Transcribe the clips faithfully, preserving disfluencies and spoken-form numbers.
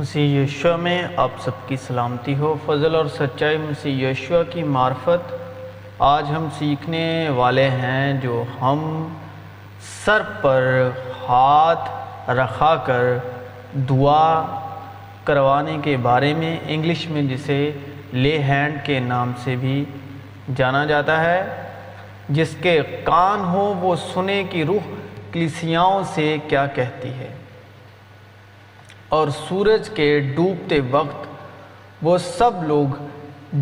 مسیح یشوع میں آپ سب کی سلامتی ہو۔ فضل اور سچائی مسیح یشوع کی معرفت آج ہم سیکھنے والے ہیں، جو ہم سر پر ہاتھ رکھا کر دعا کروانے کے بارے میں، انگلش میں جسے لے ہینڈ کے نام سے بھی جانا جاتا ہے، جس کے کان ہوں وہ سنے کی روح کلیسیاؤں سے کیا کہتی ہے، اور سورج کے ڈوبتے وقت وہ سب لوگ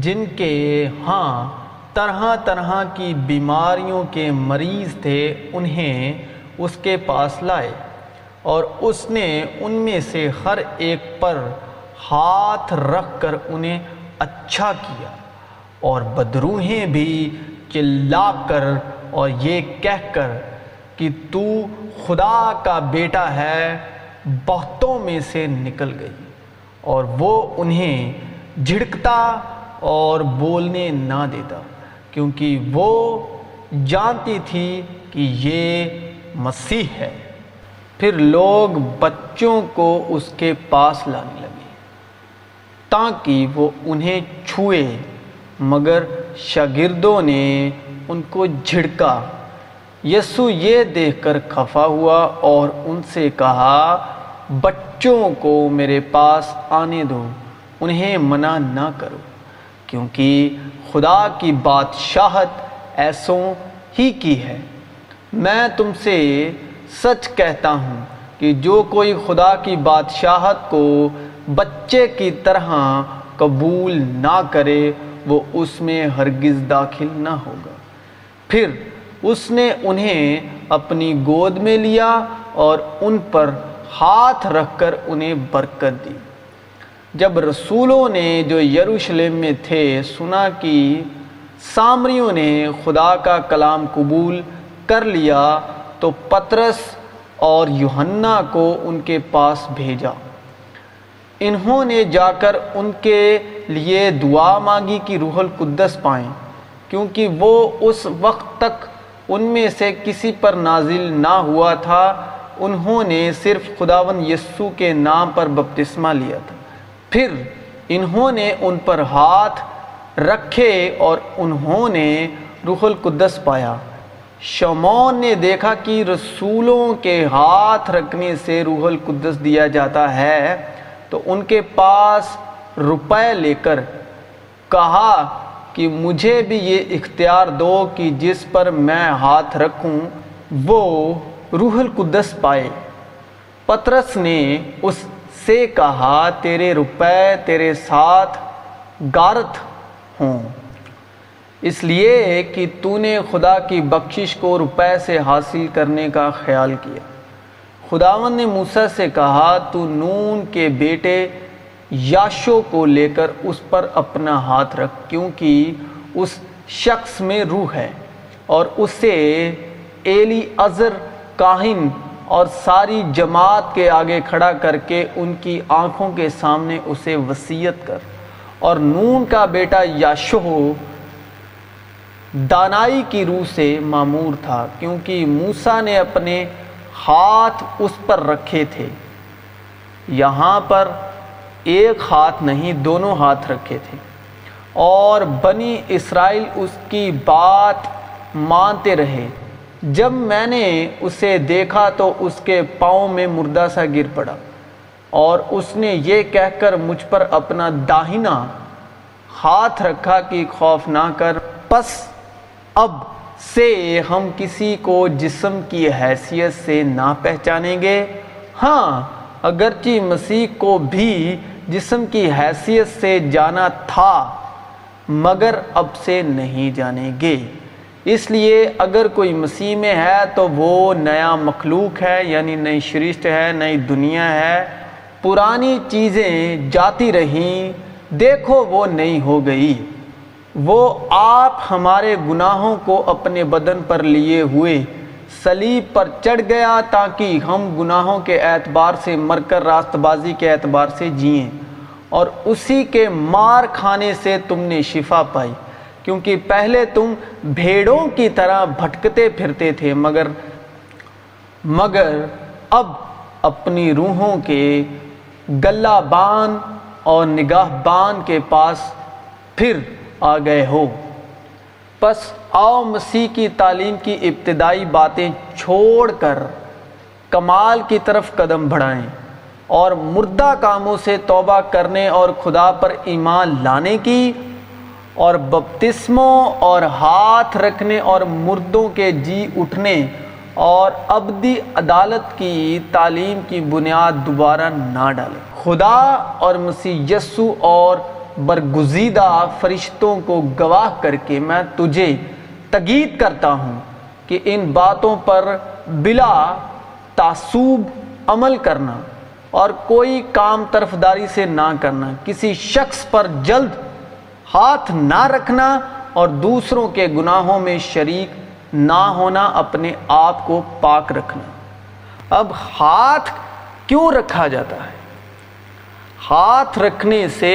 جن کے ہاں طرح طرح کی بیماریوں کے مریض تھے انہیں اس کے پاس لائے، اور اس نے ان میں سے ہر ایک پر ہاتھ رکھ کر انہیں اچھا کیا، اور بدروہیں بھی چلا کر اور یہ کہہ کر کہ تو خدا کا بیٹا ہے بہتوں میں سے نکل گئی، اور وہ انہیں جھڑکتا اور بولنے نہ دیتا، کیونکہ وہ جانتی تھی کہ یہ مسیح ہے۔ پھر لوگ بچوں کو اس کے پاس لانے لگے تاکہ وہ انہیں چھوئے، مگر شاگردوں نے ان کو جھڑکا۔ یسوع یہ دیکھ کر خفا ہوا اور ان سے کہا، بچوں کو میرے پاس آنے دو، انہیں منع نہ کرو، کیونکہ خدا کی بادشاہت ایسوں ہی کی ہے۔ میں تم سے سچ کہتا ہوں کہ جو کوئی خدا کی بادشاہت کو بچے کی طرح قبول نہ کرے وہ اس میں ہرگز داخل نہ ہوگا۔ پھر اس نے انہیں اپنی گود میں لیا اور ان پر ہاتھ رکھ کر انہیں برکت دی۔ جب رسولوں نے جو یروشلم میں تھے سنا کہ سامریوں نے خدا کا کلام قبول کر لیا، تو پترس اور یوحنا کو ان کے پاس بھیجا۔ انہوں نے جا کر ان کے لیے دعا مانگی کہ روح القدس پائیں، کیونکہ وہ اس وقت تک ان میں سے کسی پر نازل نہ ہوا تھا۔ انہوں نے صرف خداوند یسوع کے نام پر بپتسمہ لیا تھا۔ پھر انہوں نے ان پر ہاتھ رکھے اور انہوں نے روح القدس پایا۔ شمعون نے دیکھا کہ رسولوں کے ہاتھ رکھنے سے روح القدس دیا جاتا ہے، تو ان کے پاس روپے لے کر کہا کہ مجھے بھی یہ اختیار دو کہ جس پر میں ہاتھ رکھوں وہ روح القدس پائے۔ پترس نے اس سے کہا، تیرے روپے تیرے ساتھ غارت ہوں، اس لیے کہ تو نے خدا کی بخشش کو روپے سے حاصل کرنے کا خیال کیا۔ خداوند نے موسیٰ سے کہا، تو نون کے بیٹے یاشو کو لے کر اس پر اپنا ہاتھ رکھ، کیونکہ اس شخص میں روح ہے، اور اسے ایلی عزر کاہن اور ساری جماعت کے آگے کھڑا کر کے ان کی آنکھوں کے سامنے اسے وصیت کر، اور نون کا بیٹا یاشو دانائی کی روح سے معمور تھا، کیونکہ موسیٰ نے اپنے ہاتھ اس پر رکھے تھے۔ یہاں پر ایک ہاتھ نہیں، دونوں ہاتھ رکھے تھے، اور بنی اسرائیل اس کی بات مانتے رہے۔ جب میں نے اسے دیکھا تو اس کے پاؤں میں مردہ سا گر پڑا، اور اس نے یہ کہہ کر مجھ پر اپنا داہنا ہاتھ رکھا کہ خوف نہ کر، پس اب سے ہم کسی کو جسم کی حیثیت سے نہ پہچانیں گے۔ ہاں، اگرچہ مسیح کو بھی جسم کی حیثیت سے جانا تھا، مگر اب سے نہیں جانیں گے۔ اس لیے اگر کوئی مسیح میں ہے تو وہ نیا مخلوق ہے، یعنی نئی سرشت ہے، نئی دنیا ہے، پرانی چیزیں جاتی رہیں، دیکھو وہ نئی ہو گئی۔ وہ آپ ہمارے گناہوں کو اپنے بدن پر لیے ہوئے صلیب پر چڑھ گیا، تاکہ ہم گناہوں کے اعتبار سے مر کر راست بازی کے اعتبار سے جئیں، اور اسی کے مار کھانے سے تم نے شفا پائی، کیونکہ پہلے تم بھیڑوں کی طرح بھٹکتے پھرتے تھے، مگر مگر اب اپنی روحوں کے گلہ بان اور نگاہ بان کے پاس پھر آ گئے ہو۔ پس آؤ مسیح کی تعلیم کی ابتدائی باتیں چھوڑ کر کمال کی طرف قدم بڑھائیں اور مردہ کاموں سے توبہ کرنے اور خدا پر ایمان لانے کی اور بپتسموں اور ہاتھ رکھنے اور مردوں کے جی اٹھنے اور ابدی عدالت کی تعلیم کی بنیاد دوبارہ نہ ڈالیں۔ خدا اور مسیح یسوع اور برگزیدہ فرشتوں کو گواہ کر کے میں تجھے تاکید کرتا ہوں کہ ان باتوں پر بلا تعصب عمل کرنا اور کوئی کام طرفداری سے نہ کرنا، کسی شخص پر جلد ہاتھ نہ رکھنا اور دوسروں کے گناہوں میں شریک نہ ہونا، اپنے آپ کو پاک رکھنا۔ اب ہاتھ کیوں رکھا جاتا ہے؟ ہاتھ رکھنے سے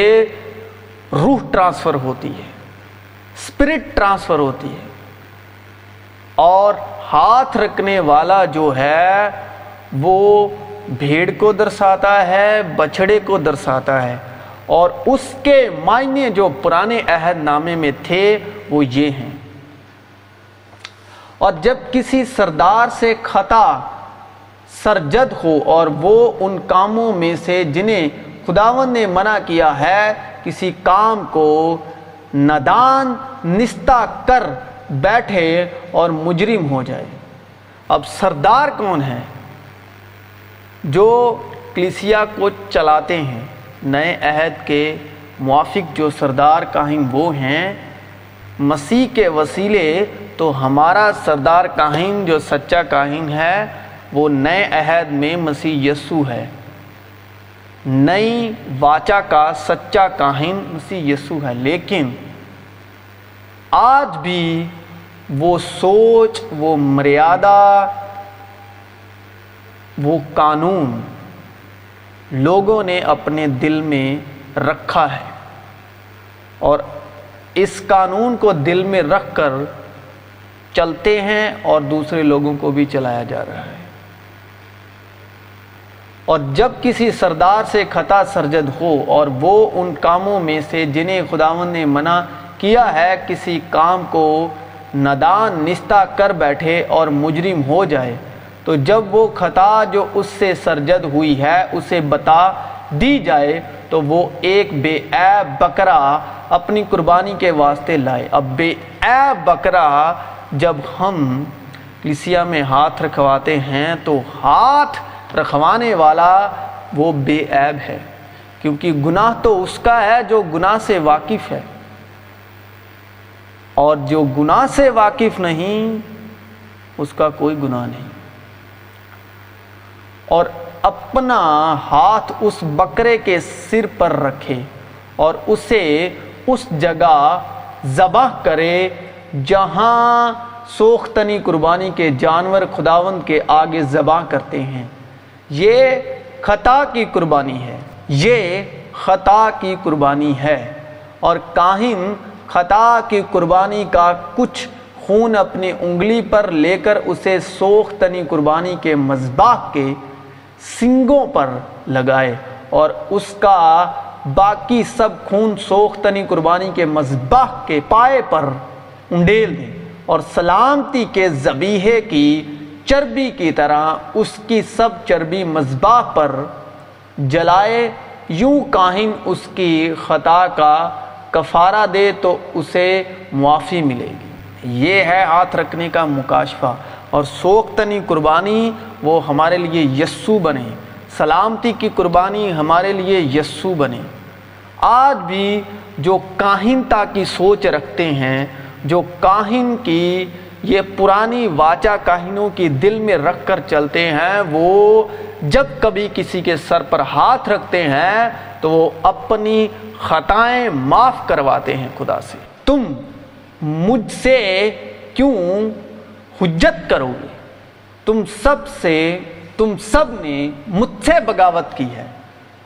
روح ٹرانسفر ہوتی ہے، اسپرٹ ٹرانسفر ہوتی ہے، اور ہاتھ رکھنے والا جو ہے وہ بھیڑ کو درساتا ہے، بچھڑے کو درساتا ہے، اور اس کے معنی جو پرانے عہد نامے میں تھے وہ یہ ہیں۔ اور جب کسی سردار سے خطا سرزد ہو اور وہ ان کاموں میں سے جنہیں خداوند نے منع کیا ہے کسی کام کو نادان نستہ کر بیٹھے اور مجرم ہو جائے۔ اب سردار کون ہے؟ جو کلیسیا کو چلاتے ہیں، نئے عہد کے موافق جو سردار کاہن وہ ہیں مسیح کے وسیلے، تو ہمارا سردار کاہن جو سچا کاہن ہے وہ نئے عہد میں مسیح یسوع ہے، نئی واچا کا سچا کاہن مسیح یسوع ہے۔ لیکن آج بھی وہ سوچ، وہ مریادہ، وہ قانون لوگوں نے اپنے دل میں رکھا ہے، اور اس قانون کو دل میں رکھ کر چلتے ہیں اور دوسرے لوگوں کو بھی چلایا جا رہا ہے۔ اور جب کسی سردار سے خطا سرزد ہو اور وہ ان کاموں میں سے جنہیں خداوند نے منع کیا ہے کسی کام کو نادان نستہ کر بیٹھے اور مجرم ہو جائے، تو جب وہ خطا جو اس سے سرزد ہوئی ہے اسے بتا دی جائے تو وہ ایک بے عیب بکرا اپنی قربانی کے واسطے لائے۔ اب بے عیب بکرا جب ہم کلیسیا میں ہاتھ رکھواتے ہیں تو ہاتھ رکھوانے والا وہ بے عیب ہے، کیونکہ گناہ تو اس کا ہے جو گناہ سے واقف ہے، اور جو گناہ سے واقف نہیں اس کا کوئی گناہ نہیں۔ اور اپنا ہاتھ اس بکرے کے سر پر رکھے اور اسے اس جگہ ذبح کرے جہاں سوختنی قربانی کے جانور خداوند کے آگے ذبح کرتے ہیں۔ یہ خطا کی قربانی ہے، یہ خطا کی قربانی ہے، اور کاہن خطا کی قربانی کا کچھ خون اپنی انگلی پر لے کر اسے سوختنی قربانی کے مذباح کے سنگوں پر لگائے، اور اس کا باقی سب خون سوختنی قربانی کے مذباح کے پائے پر انڈیل دیں، اور سلامتی کے ذبیحے کی چربی کی طرح اس کی سب چربی مذباح پر جلائے۔ یوں کاہن اس کی خطا کا کفارہ دے تو اسے معافی ملے گی۔ یہ ہے ہاتھ رکھنے کا مکاشفہ، اور سوختنی قربانی وہ ہمارے لیے یسوع بنے، سلامتی کی قربانی ہمارے لیے یسوع بنے۔ آج بھی جو کاہنتا کی سوچ رکھتے ہیں، جو کاہن کی یہ پرانی واچا کاہنوں کی دل میں رکھ کر چلتے ہیں، وہ جب کبھی کسی کے سر پر ہاتھ رکھتے ہیں تو وہ اپنی خطائیں معاف کرواتے ہیں خدا سے۔ تم مجھ سے کیوں حجت کرو گے؟ تم سب سے تم سب نے مجھ سے بغاوت کی ہے۔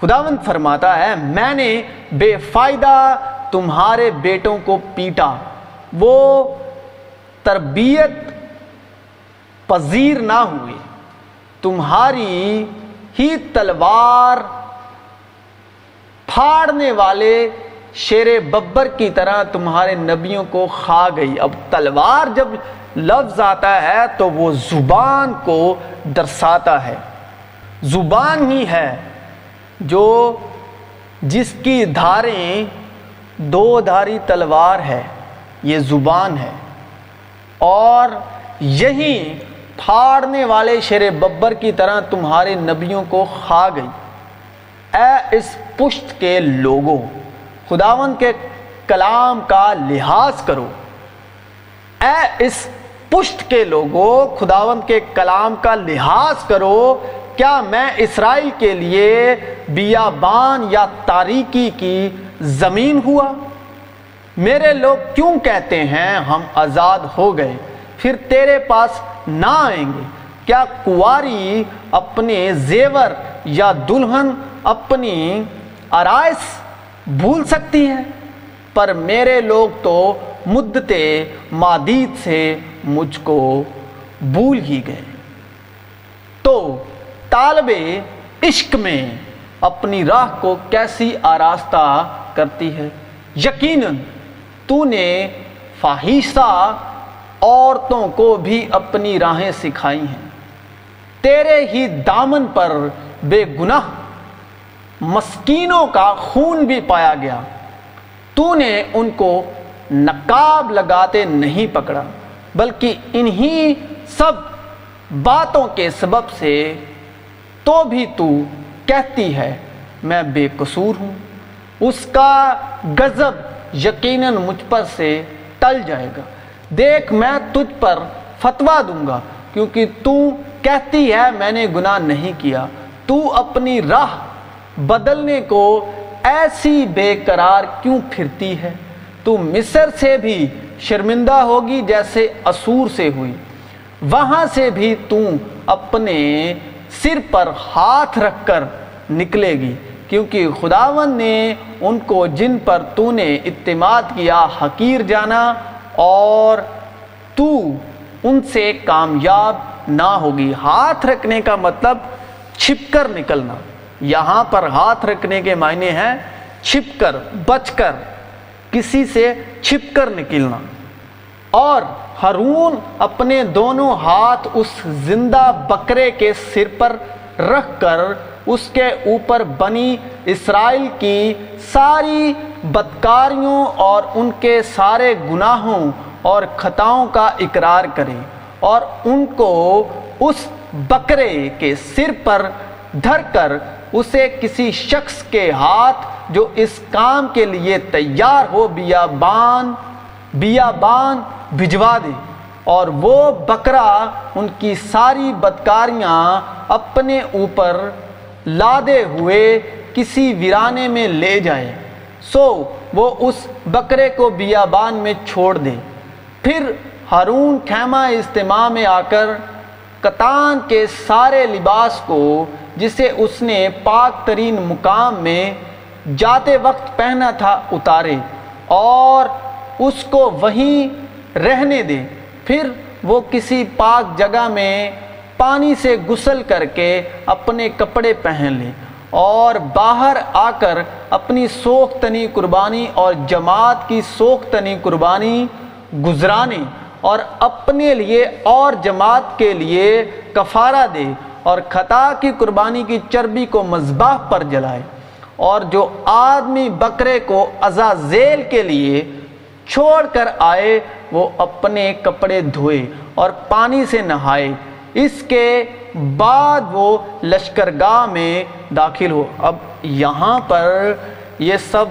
خداوند فرماتا ہے، میں نے بے فائدہ تمہارے بیٹوں کو پیٹا۔ وہ تربیت پذیر نہ ہوئے، تمہاری ہی تلوار پھاڑنے والے شیر ببر کی طرح تمہارے نبیوں کو کھا گئی۔ اب تلوار جب لفظ آتا ہے تو وہ زبان کو درساتا ہے، زبان ہی ہے جو جس کی دھاریں دو دھاری تلوار ہے، یہ زبان ہے، اور یہی پھاڑنے والے شیر ببر کی طرح تمہارے نبیوں کو کھا گئی۔ اے اس پشت کے لوگوں، خداوند کے کلام کا لحاظ کرو۔ اے اس پشت کے لوگوں، خداوند کے کلام کا لحاظ کرو، کیا میں اسرائیل کے لیے بیابان یا تاریکی کی زمین ہوا؟ میرے لوگ کیوں کہتے ہیں ہم آزاد ہو گئے، پھر تیرے پاس نہ آئیں گے؟ کیا کنواری اپنے زیور یا دلہن اپنی آرائش بھول سکتی ہے؟ پر میرے لوگ تو مدت مادید سے مجھ کو بھول ہی گئے۔ تو طالب عشق میں اپنی راہ کو کیسی آراستہ کرتی ہے، یقیناً تو نے فاحشہ عورتوں کو بھی اپنی راہیں سکھائی ہیں، تیرے ہی دامن پر بے گناہ مسکینوں کا خون بھی پایا گیا، تو نے ان کو نقاب لگاتے نہیں پکڑا، بلکہ انہی سب باتوں کے سبب سے تو بھی تو کہتی ہے میں بے قصور ہوں، اس کا غضب یقیناً مجھ پر سے ٹل جائے گا، دیکھ میں تجھ پر فتویٰ دوں گا، کیونکہ تو کہتی ہے میں نے گناہ نہیں کیا۔ تو اپنی راہ بدلنے کو ایسی بے قرار کیوں پھرتی ہے؟ تو مصر سے بھی شرمندہ ہوگی جیسے اسور سے ہوئی، وہاں سے بھی تو اپنے سر پر ہاتھ رکھ کر نکلے گی، کیونکہ خداوند نے ان کو جن پر تو نے اعتماد کیا حقیر جانا، اور تو ان سے کامیاب نہ ہوگی۔ ہاتھ رکھنے کا مطلب چھپ کر نکلنا، یہاں پر ہاتھ رکھنے کے معنی ہیں چھپ کر، بچ کر، کسی سے چھپ کر نکلنا۔ اور ہارون اپنے دونوں ہاتھ اس زندہ بکرے کے سر پر رکھ کر اس کے اوپر بنی اسرائیل کی ساری بدکاریوں اور ان کے سارے گناہوں اور خطاؤں کا اقرار کرے، اور ان کو اس بکرے کے سر پر دھر کر اسے کسی شخص کے ہاتھ جو اس کام کے لیے تیار ہو بیابان بیابان بھجوا دے، اور وہ بکرا ان کی ساری بدکاریاں اپنے اوپر لادے ہوئے کسی ویرانے میں لے جائے، سو وہ اس بکرے کو بیابان میں چھوڑ دے۔ پھر ہارون خیمہ اجتماع میں آ کر کتان کے سارے لباس کو جسے اس نے پاک ترین مقام میں جاتے وقت پہنا تھا اتارے، اور اس کو وہیں رہنے دے، پھر وہ کسی پاک جگہ میں پانی سے غسل کر کے اپنے کپڑے پہن لے، اور باہر آ کر اپنی سوختنی قربانی اور جماعت کی سوختنی قربانی گزرانے، اور اپنے لیے اور جماعت کے لیے کفارہ دے، اور خطا کی قربانی کی چربی کو مذبح پر جلائے، اور جو آدمی بکرے کو عزازیل کے لیے چھوڑ کر آئے وہ اپنے کپڑے دھوئے اور پانی سے نہائے، اس کے بعد وہ لشکرگاہ میں داخل ہو۔ اب یہاں پر یہ سب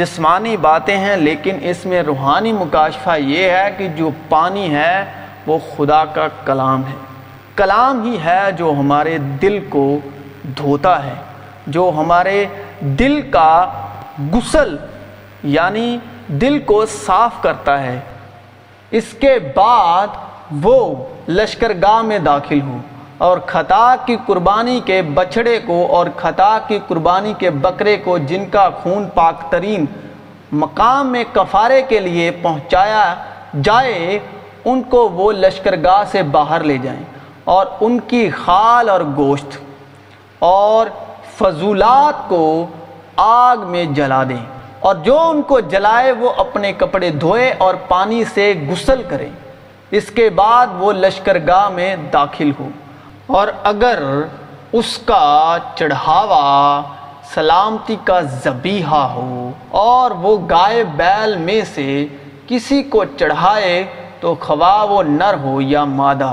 جسمانی باتیں ہیں، لیکن اس میں روحانی مکاشفہ یہ ہے کہ جو پانی ہے وہ خدا کا کلام ہے، کلام ہی ہے جو ہمارے دل کو دھوتا ہے، جو ہمارے دل کا غسل یعنی دل کو صاف کرتا ہے، اس کے بعد وہ لشکرگاہ میں داخل ہو، اور خطا کی قربانی کے بچھڑے کو اور خطا کی قربانی کے بکرے کو جن کا خون پاک ترین مقام میں کفارے کے لیے پہنچایا جائے، ان کو وہ لشکرگاہ سے باہر لے جائیں، اور ان کی خال اور گوشت اور فضولات کو آگ میں جلا دیں اور جو ان کو جلائے وہ اپنے کپڑے دھوئے اور پانی سے غسل کریں، اس کے بعد وہ لشکرگاہ میں داخل ہو، اور اگر اس کا چڑھاوا سلامتی کا ذبیحہ ہو اور وہ گائے بیل میں سے کسی کو چڑھائے تو خواہ وہ نر ہو یا مادہ،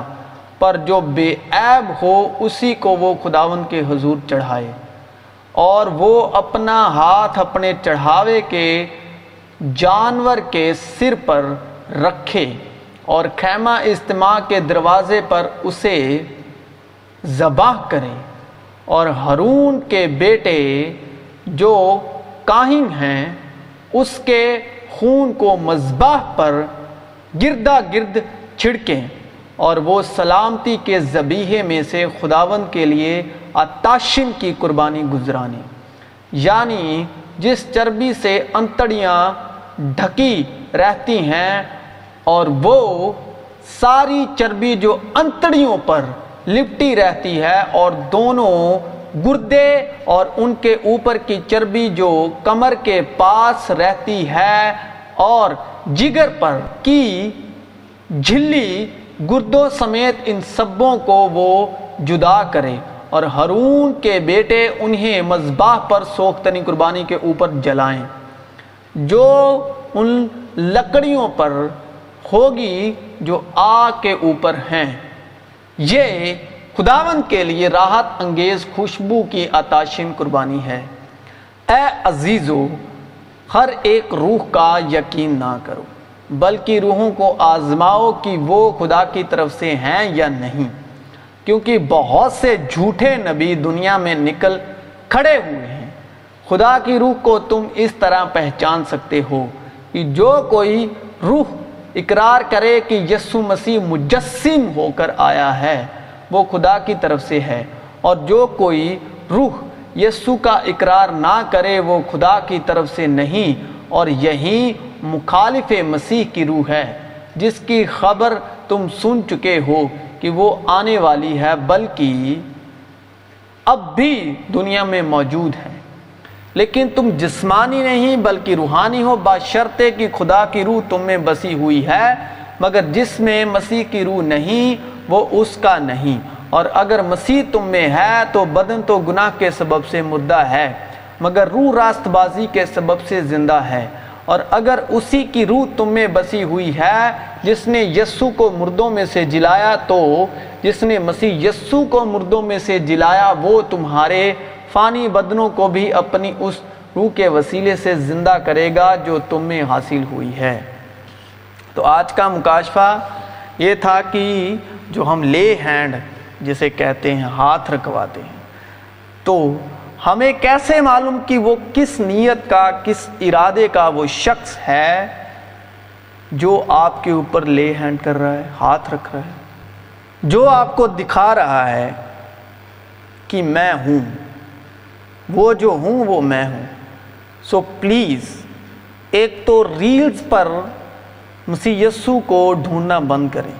پر جو بے عیب ہو اسی کو وہ خداوند کے حضور چڑھائے، اور وہ اپنا ہاتھ اپنے چڑھاوے کے جانور کے سر پر رکھے اور خیمہ اجتماع کے دروازے پر اسے ذبح کریں، اور ہارون کے بیٹے جو کاہن ہیں اس کے خون کو مذبح پر گردا گرد چھڑکیں، اور وہ سلامتی کے ذبیحے میں سے خداوند کے لیے آتاشین کی قربانی گزرانی، یعنی جس چربی سے انتڑیاں ڈھکی رہتی ہیں، اور وہ ساری چربی جو انتڑیوں پر لپٹی رہتی ہے، اور دونوں گردے اور ان کے اوپر کی چربی جو کمر کے پاس رہتی ہے، اور جگر پر کی جھلی گردوں سمیت، ان سبوں کو وہ جدا کرے، اور ہارون کے بیٹے انہیں مذبح پر سوختنی قربانی کے اوپر جلائیں جو ان لکڑیوں پر ہوگی جو آگ کے اوپر ہیں۔ یہ خداوند کے لیے راحت انگیز خوشبو کی آتشین قربانی ہے۔ اے عزیزو، ہر ایک روح کا یقین نہ کرو، بلکہ روحوں کو آزماؤ کہ وہ خدا کی طرف سے ہیں یا نہیں، کیونکہ بہت سے جھوٹے نبی دنیا میں نکل کھڑے ہوئے ہیں۔ خدا کی روح کو تم اس طرح پہچان سکتے ہو کہ جو کوئی روح اقرار کرے کہ یسوع مسیح مجسم ہو کر آیا ہے وہ خدا کی طرف سے ہے، اور جو کوئی روح یسوع کا اقرار نہ کرے وہ خدا کی طرف سے نہیں، اور یہی مخالف مسیح کی روح ہے جس کی خبر تم سن چکے ہو کہ وہ آنے والی ہے، بلکہ اب بھی دنیا میں موجود ہے۔ لیکن تم جسمانی نہیں بلکہ روحانی ہو، بشرطے کہ خدا کی روح تم میں بسی ہوئی ہے، مگر جس میں مسیح کی روح نہیں وہ اس کا نہیں، اور اگر مسیح تم میں ہے تو بدن تو گناہ کے سبب سے مردہ ہے مگر روح راست بازی کے سبب سے زندہ ہے، اور اگر اسی کی روح تم میں بسی ہوئی ہے جس نے یسوع کو مردوں میں سے جلایا، تو جس نے مسیح یسوع کو مردوں میں سے جلایا وہ تمہارے فانی بدنوں کو بھی اپنی اس روح کے وسیلے سے زندہ کرے گا جو تم میں حاصل ہوئی ہے۔ تو آج کا مکاشفہ یہ تھا کہ جو ہم لے ہینڈ جسے کہتے ہیں ہاتھ رکھواتے ہیں، تو ہمیں کیسے معلوم کہ وہ کس نیت کا کس ارادے کا وہ شخص ہے جو آپ کے اوپر لے ہینڈ کر رہا ہے، ہاتھ رکھ رہا ہے، جو آپ کو دکھا رہا ہے کہ میں ہوں، وہ جو ہوں وہ میں ہوں۔ سو پلیز، ایک تو ریلز پر مسیح یسوع کو ڈھونڈنا بند کریں،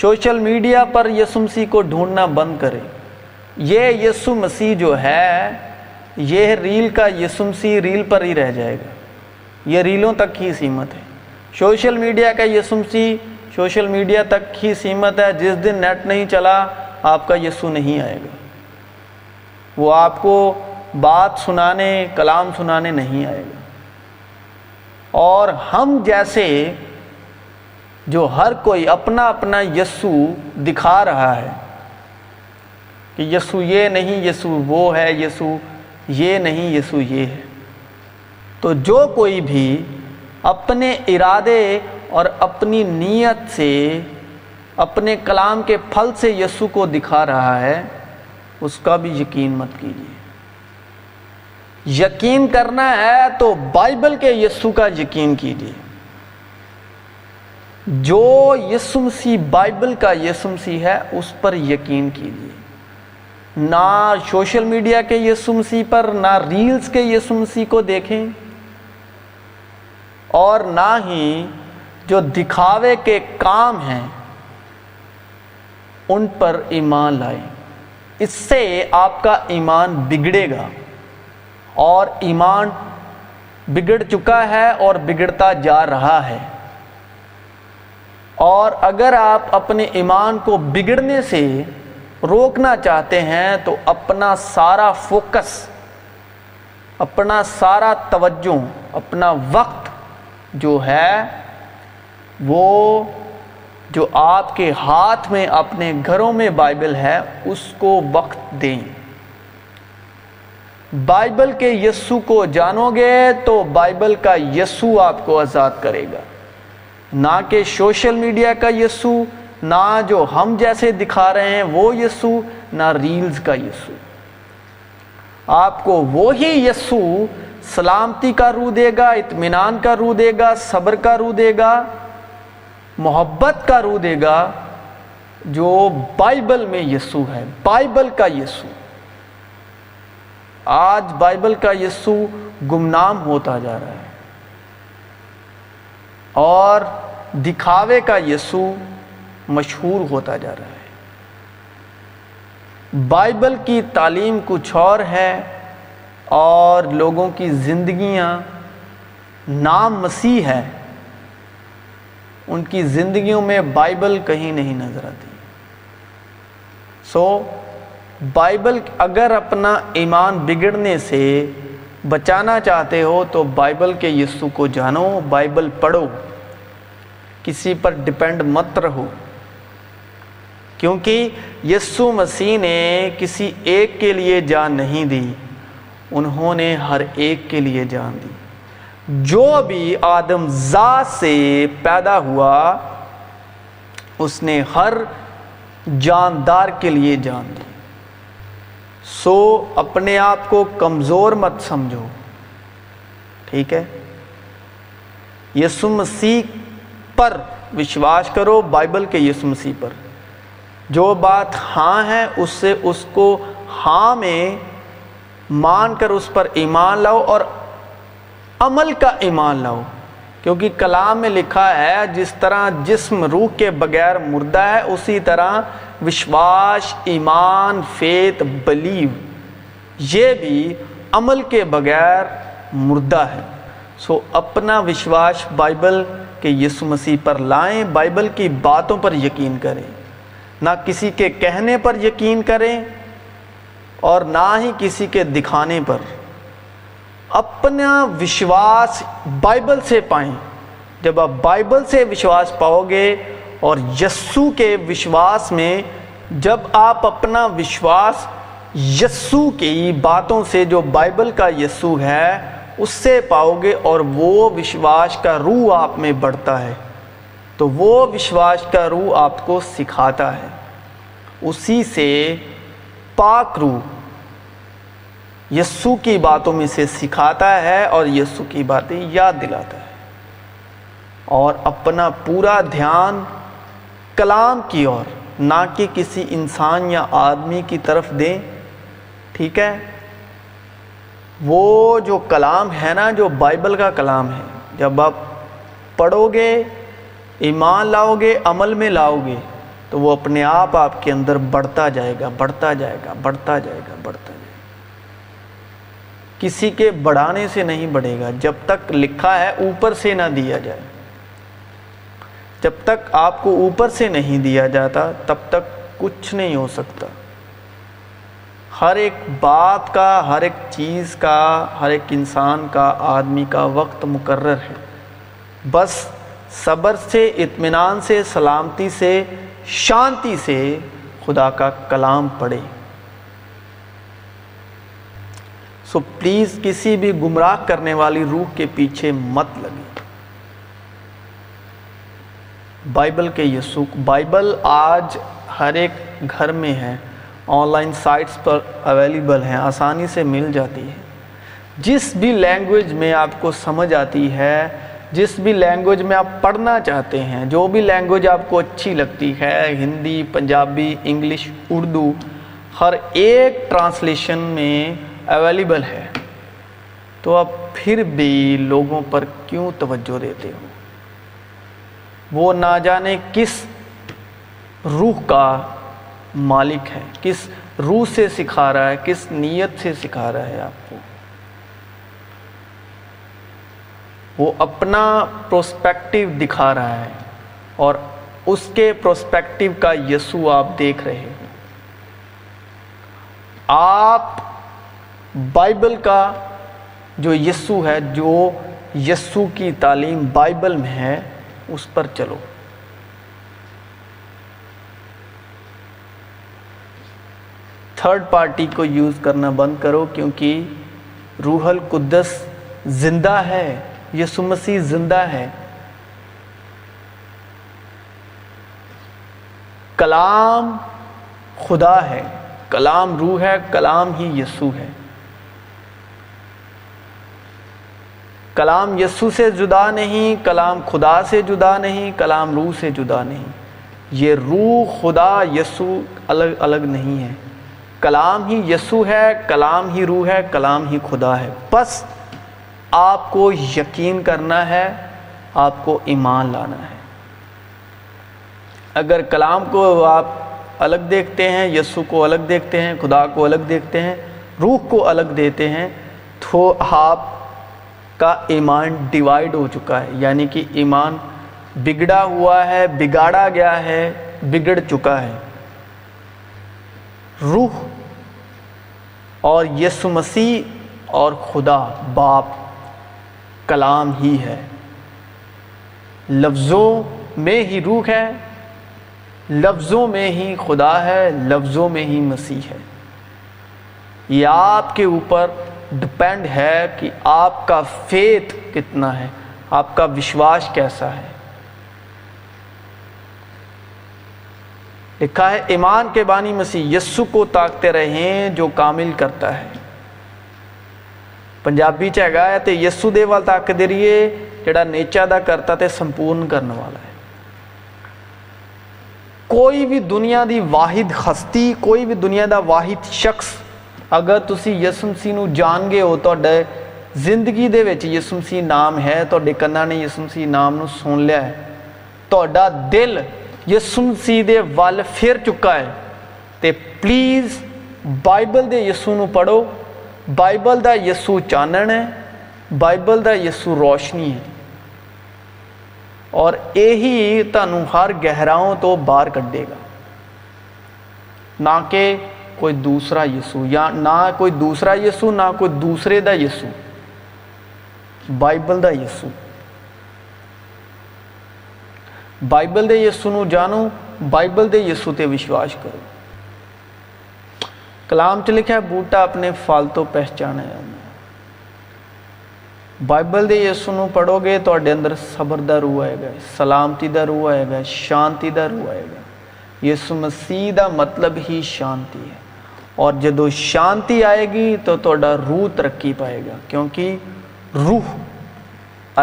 سوشل میڈیا پر یسوع مسیح کو ڈھونڈنا بند کریں۔ یہ یسوع مسیح جو ہے یہ ریل کا یسوع مسیح ریل پر ہی رہ جائے گا، یہ ریلوں تک ہی سیمت ہے، سوشل میڈیا کا یسوع مسیح سوشل میڈیا تک ہی سیمت ہے۔ جس دن نیٹ نہیں چلا آپ کا یسوع نہیں آئے گا، وہ آپ کو بات سنانے کلام سنانے نہیں آئے گا، اور ہم جیسے جو ہر کوئی اپنا اپنا یسوع دکھا رہا ہے کہ یسوع یہ نہیں، یسوع وہ ہے، یسوع یہ نہیں، یسوع یہ ہے، تو جو کوئی بھی اپنے ارادے اور اپنی نیت سے اپنے کلام کے پھل سے یسوع کو دکھا رہا ہے اس کا بھی یقین مت کیجیے۔ یقین کرنا ہے تو بائبل کے یسوع کا یقین کیجیے، جو یسوع مسیح بائبل کا یسوع مسیح ہے اس پر یقین کیجیے، نہ سوشل میڈیا کے یسوع مسیح پر، نہ ریلز کے یسوع مسیح کو دیکھیں، اور نہ ہی جو دکھاوے کے کام ہیں ان پر ایمان لائیں۔ اس سے آپ کا ایمان بگڑے گا اور ایمان بگڑ چکا ہے اور بگڑتا جا رہا ہے. اور اگر آپ اپنے ایمان کو بگڑنے سے روکنا چاہتے ہیں تو اپنا سارا فوکس، اپنا سارا توجہ، اپنا وقت جو ہے وہ جو آپ کے ہاتھ میں اپنے گھروں میں بائبل ہے اس کو وقت دیں. بائبل کے یسوع کو جانو گے تو بائبل کا یسوع آپ کو آزاد کرے گا، نہ کہ سوشل میڈیا کا یسوع، نہ جو ہم جیسے دکھا رہے ہیں وہ یسوع، نہ ریلز کا یسوع. آپ کو وہی یسوع سلامتی کا روح دے گا، اطمینان کا روح دے گا، صبر کا روح دے گا، محبت کا روح دے گا، جو بائبل میں یسوع ہے. بائبل کا یسوع، آج بائبل کا یسوع گمنام ہوتا جا رہا ہے اور دکھاوے کا یسوع مشہور ہوتا جا رہا ہے. بائبل کی تعلیم کچھ اور ہے اور لوگوں کی زندگیاں نام مسیح ہے، ان کی زندگیوں میں بائبل کہیں نہیں نظر آتی. سو بائبل، اگر اپنا ایمان بگڑنے سے بچانا چاہتے ہو تو بائبل کے یسوع کو جانو، بائبل پڑھو، کسی پر ڈپینڈ مت رہو، کیونکہ یسوع مسیح نے کسی ایک کے لیے جان نہیں دی، انہوں نے ہر ایک کے لیے جان دی. جو بھی آدم زاد سے پیدا ہوا اس نے ہر جاندار کے لیے جان دی. سو اپنے آپ کو کمزور مت سمجھو، ٹھیک ہے؟ یسوع مسیح پر وشواس کرو، بائبل کے یسوع مسیح پر. جو بات ہاں ہے اس سے اس کو ہاں میں مان کر اس پر ایمان لاؤ اور عمل کا ایمان لاؤ، کیونکہ کلام میں لکھا ہے جس طرح جسم روح کے بغیر مردہ ہے اسی طرح وشواس، ایمان، فیت، بلیو یہ بھی عمل کے بغیر مردہ ہے. سو اپنا وشواس بائبل کہ یسوع مسیح پر لائیں، بائبل کی باتوں پر یقین کریں، نہ کسی کے کہنے پر یقین کریں اور نہ ہی کسی کے دکھانے پر. اپنا وشواس بائبل سے پائیں. جب آپ بائبل سے وشواس پاؤ گے اور یسوع کے وشواس میں، جب آپ اپنا وشواس یسوع کی باتوں سے جو بائبل کا یسوع ہے اس سے پاؤ گے اور وہ وشواس کا روح آپ میں بڑھتا ہے، تو وہ وشواس کا روح آپ کو سکھاتا ہے. اسی سے پاک روح یسوع کی باتوں میں سے سکھاتا ہے اور یسوع کی باتیں یاد دلاتا ہے. اور اپنا پورا دھیان کلام کی اور نہ کہ کسی انسان یا آدمی کی طرف دیں، ٹھیک ہے؟ وہ جو کلام ہے نا، جو بائبل کا کلام ہے، جب آپ پڑھو گے، ایمان لاؤ گے، عمل میں لاؤ گے تو وہ اپنے آپ آپ کے اندر بڑھتا جائے گا، بڑھتا جائے گا، بڑھتا جائے گا، بڑھتا جائے گا. کسی کے بڑھانے سے نہیں بڑھے گا. جب تک لکھا ہے اوپر سے نہ دیا جائے، جب تک آپ کو اوپر سے نہیں دیا جاتا تب تک کچھ نہیں ہو سکتا. ہر ایک بات کا، ہر ایک چیز کا، ہر ایک انسان کا، آدمی کا وقت مقرر ہے. بس صبر سے، اطمینان سے، سلامتی سے، شانتی سے خدا کا کلام پڑھے. سو پلیز کسی بھی گمراہ کرنے والی روح کے پیچھے مت لگے. بائبل کے یسوع، بائبل آج ہر ایک گھر میں ہے، آن لائن سائٹس پر اویلیبل ہیں، آسانی سے مل جاتی ہے. جس بھی لینگویج میں آپ کو سمجھ آتی ہے، جس بھی لینگویج میں آپ پڑھنا چاہتے ہیں، جو بھی لینگویج آپ کو اچھی لگتی ہے، ہندی، پنجابی، انگلش، اردو، ہر ایک ٹرانسلیشن میں اویلیبل ہے. تو آپ پھر بھی لوگوں پر کیوں توجہ دیتے ہو؟ وہ نہ جانے کس روح کا مالک ہے، کس روح سے سکھا رہا ہے، کس نیت سے سکھا رہا ہے آپ کو. وہ اپنا پروسپیکٹیو دکھا رہا ہے اور اس کے پروسپیکٹیو کا یسوع آپ دیکھ رہے ہیں. آپ بائبل کا جو یسوع ہے، جو یسوع کی تعلیم بائبل میں ہے، اس پر چلو. تھرڈ پارٹی کو یوز کرنا بند کرو، کیونکہ روح القدس زندہ ہے، یسوع مسیح زندہ ہے. کلام خدا ہے، کلام روح ہے، کلام ہی یسوع ہے. کلام یسوع سے جدا نہیں، کلام خدا سے جدا نہیں، کلام روح سے جدا نہیں. یہ روح خدا یسوع الگ الگ نہیں ہے. کلام ہی یسوع ہے، کلام ہی روح ہے، کلام ہی خدا ہے. بس آپ کو یقین کرنا ہے، آپ کو ایمان لانا ہے. اگر کلام کو آپ الگ دیکھتے ہیں، یسوع کو الگ دیکھتے ہیں، خدا کو الگ دیکھتے ہیں، روح کو الگ دیتے ہیں، تو آپ کا ایمان ڈیوائیڈ ہو چکا ہے، یعنی کہ ایمان بگڑا ہوا ہے، بگاڑا گیا ہے، بگڑ چکا ہے. روح اور یسوع مسیح اور خدا باپ کلام ہی ہے. لفظوں میں ہی روح ہے، لفظوں میں ہی خدا ہے، لفظوں میں ہی مسیح ہے. یہ آپ کے اوپر ڈپینڈ ہے کہ آپ کا فیتھ کتنا ہے، آپ کا وشواس کیسا ہے. لکھا ہے ایمان کے بانی مسیح یسوع کو تاکتے رہیں جو کامل کرتا ہے. پنجابی چ ہیگا ہے تے یسوع دے وال تاکدے رہیے جڑا نیچا دا کرتا تے سمپورن کرنے والا ہے. کوئی بھی دنیا دی واحد ہستی، کوئی بھی دنیا دا واحد شخص اگر تسی یسوع مسیح نو جان گئے ہو، تو زندگی دے وچ یسوع مسیح نام ہے، تو کنا نے یسوع مسیح نام نو سن لیا ہے، تو دل یسوع مسیح دے وال پھر چکا ہے، تے پلیز بائبل دے یسوع نو پڑھو. بائبل دا یسوع چانن ہے، بائبل دا یسوع روشنی ہے، اور یہی تانوں ہر گہراؤں تو باہر کڈے گا، نہ کہ کوئی دوسرا یسوع، یا نہ کوئی دوسرا یسوع، نہ کوئی دوسرے دا یسوع، بائبل دا یسوع. بائبل دے یسوع نو جانو، بائبل دے یسوع تے وشواس کرو. کلام چ لکھا ہے بوٹا اپنے پھل تو پہچانے. بائبل دے یسوع نو پڑھو گے تو اڈے اندر صبر دا روح آئے گا، سلامتی دا روح آئے گا، شانتی دا روح آئے گا. یسوع مسیح دا مطلب ہی شانتی ہے، اور جدو شانتی آئے گی تو تہاڈا روح ترقی پائے گا، کیونکہ روح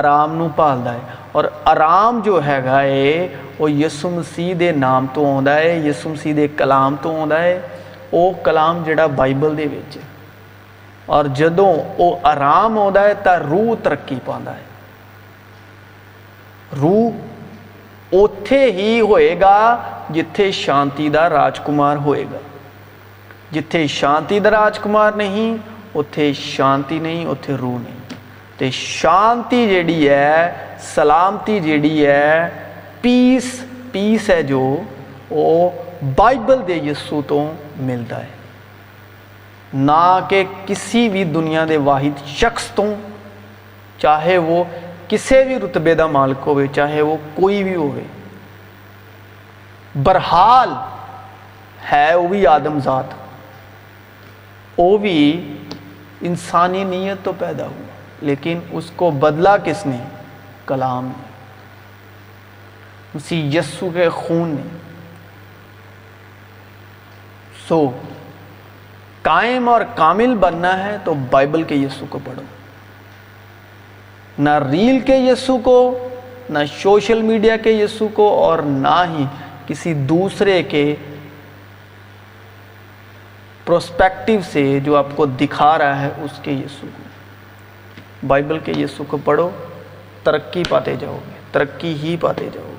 آرام نو پالدا ہے، اور آرام جو ہےگا اے وہ یسوع مسیح دے نام تو آوندا ہے، یسوع مسیح دے کلام تو آوندا ہے، او کلام جڑا بائبل دے وچ ہے. اور جدوں او آرام آوندا ہے تا روح ترقی پاندا ہے. روح اوتھے ہی ہوئے گا جتھے شانتی دا راجکمار ہوئے گا. جتھے شانتی دا راجکمار نہیں، اتھے شانتی نہیں، اتھے روح نہیں. تے شانتی جیڑی ہے، سلامتی جیڑی ہے، پیس پیس ہے جو، وہ بائبل دے یسوع تو ملدا ہے، نہ کہ کسی بھی دنیا دے واحد شخص تو. چاہے وہ کسی بھی رتبے دا مالک ہوئے، چاہے وہ کوئی بھی ہوئے، برحال ہے وہ بھی آدم ذات، وہ بھی انسانی نیت تو پیدا ہوا، لیکن اس کو بدلا کس نے؟ کلام نے، اسی یسوع کے خون نے. سو قائم اور کامل بننا ہے تو بائبل کے یسوع کو پڑھو، نہ ریل کے یسوع کو، نہ سوشل میڈیا کے یسوع کو، اور نہ ہی کسی دوسرے کے پروسپیکٹیو سے جو آپ کو دکھا رہا ہے اس کے یسوع کو. بائبل کے یسوع کو پڑھو، ترقی پاتے جاؤ گے، ترقی ہی پاتے جاؤ گے.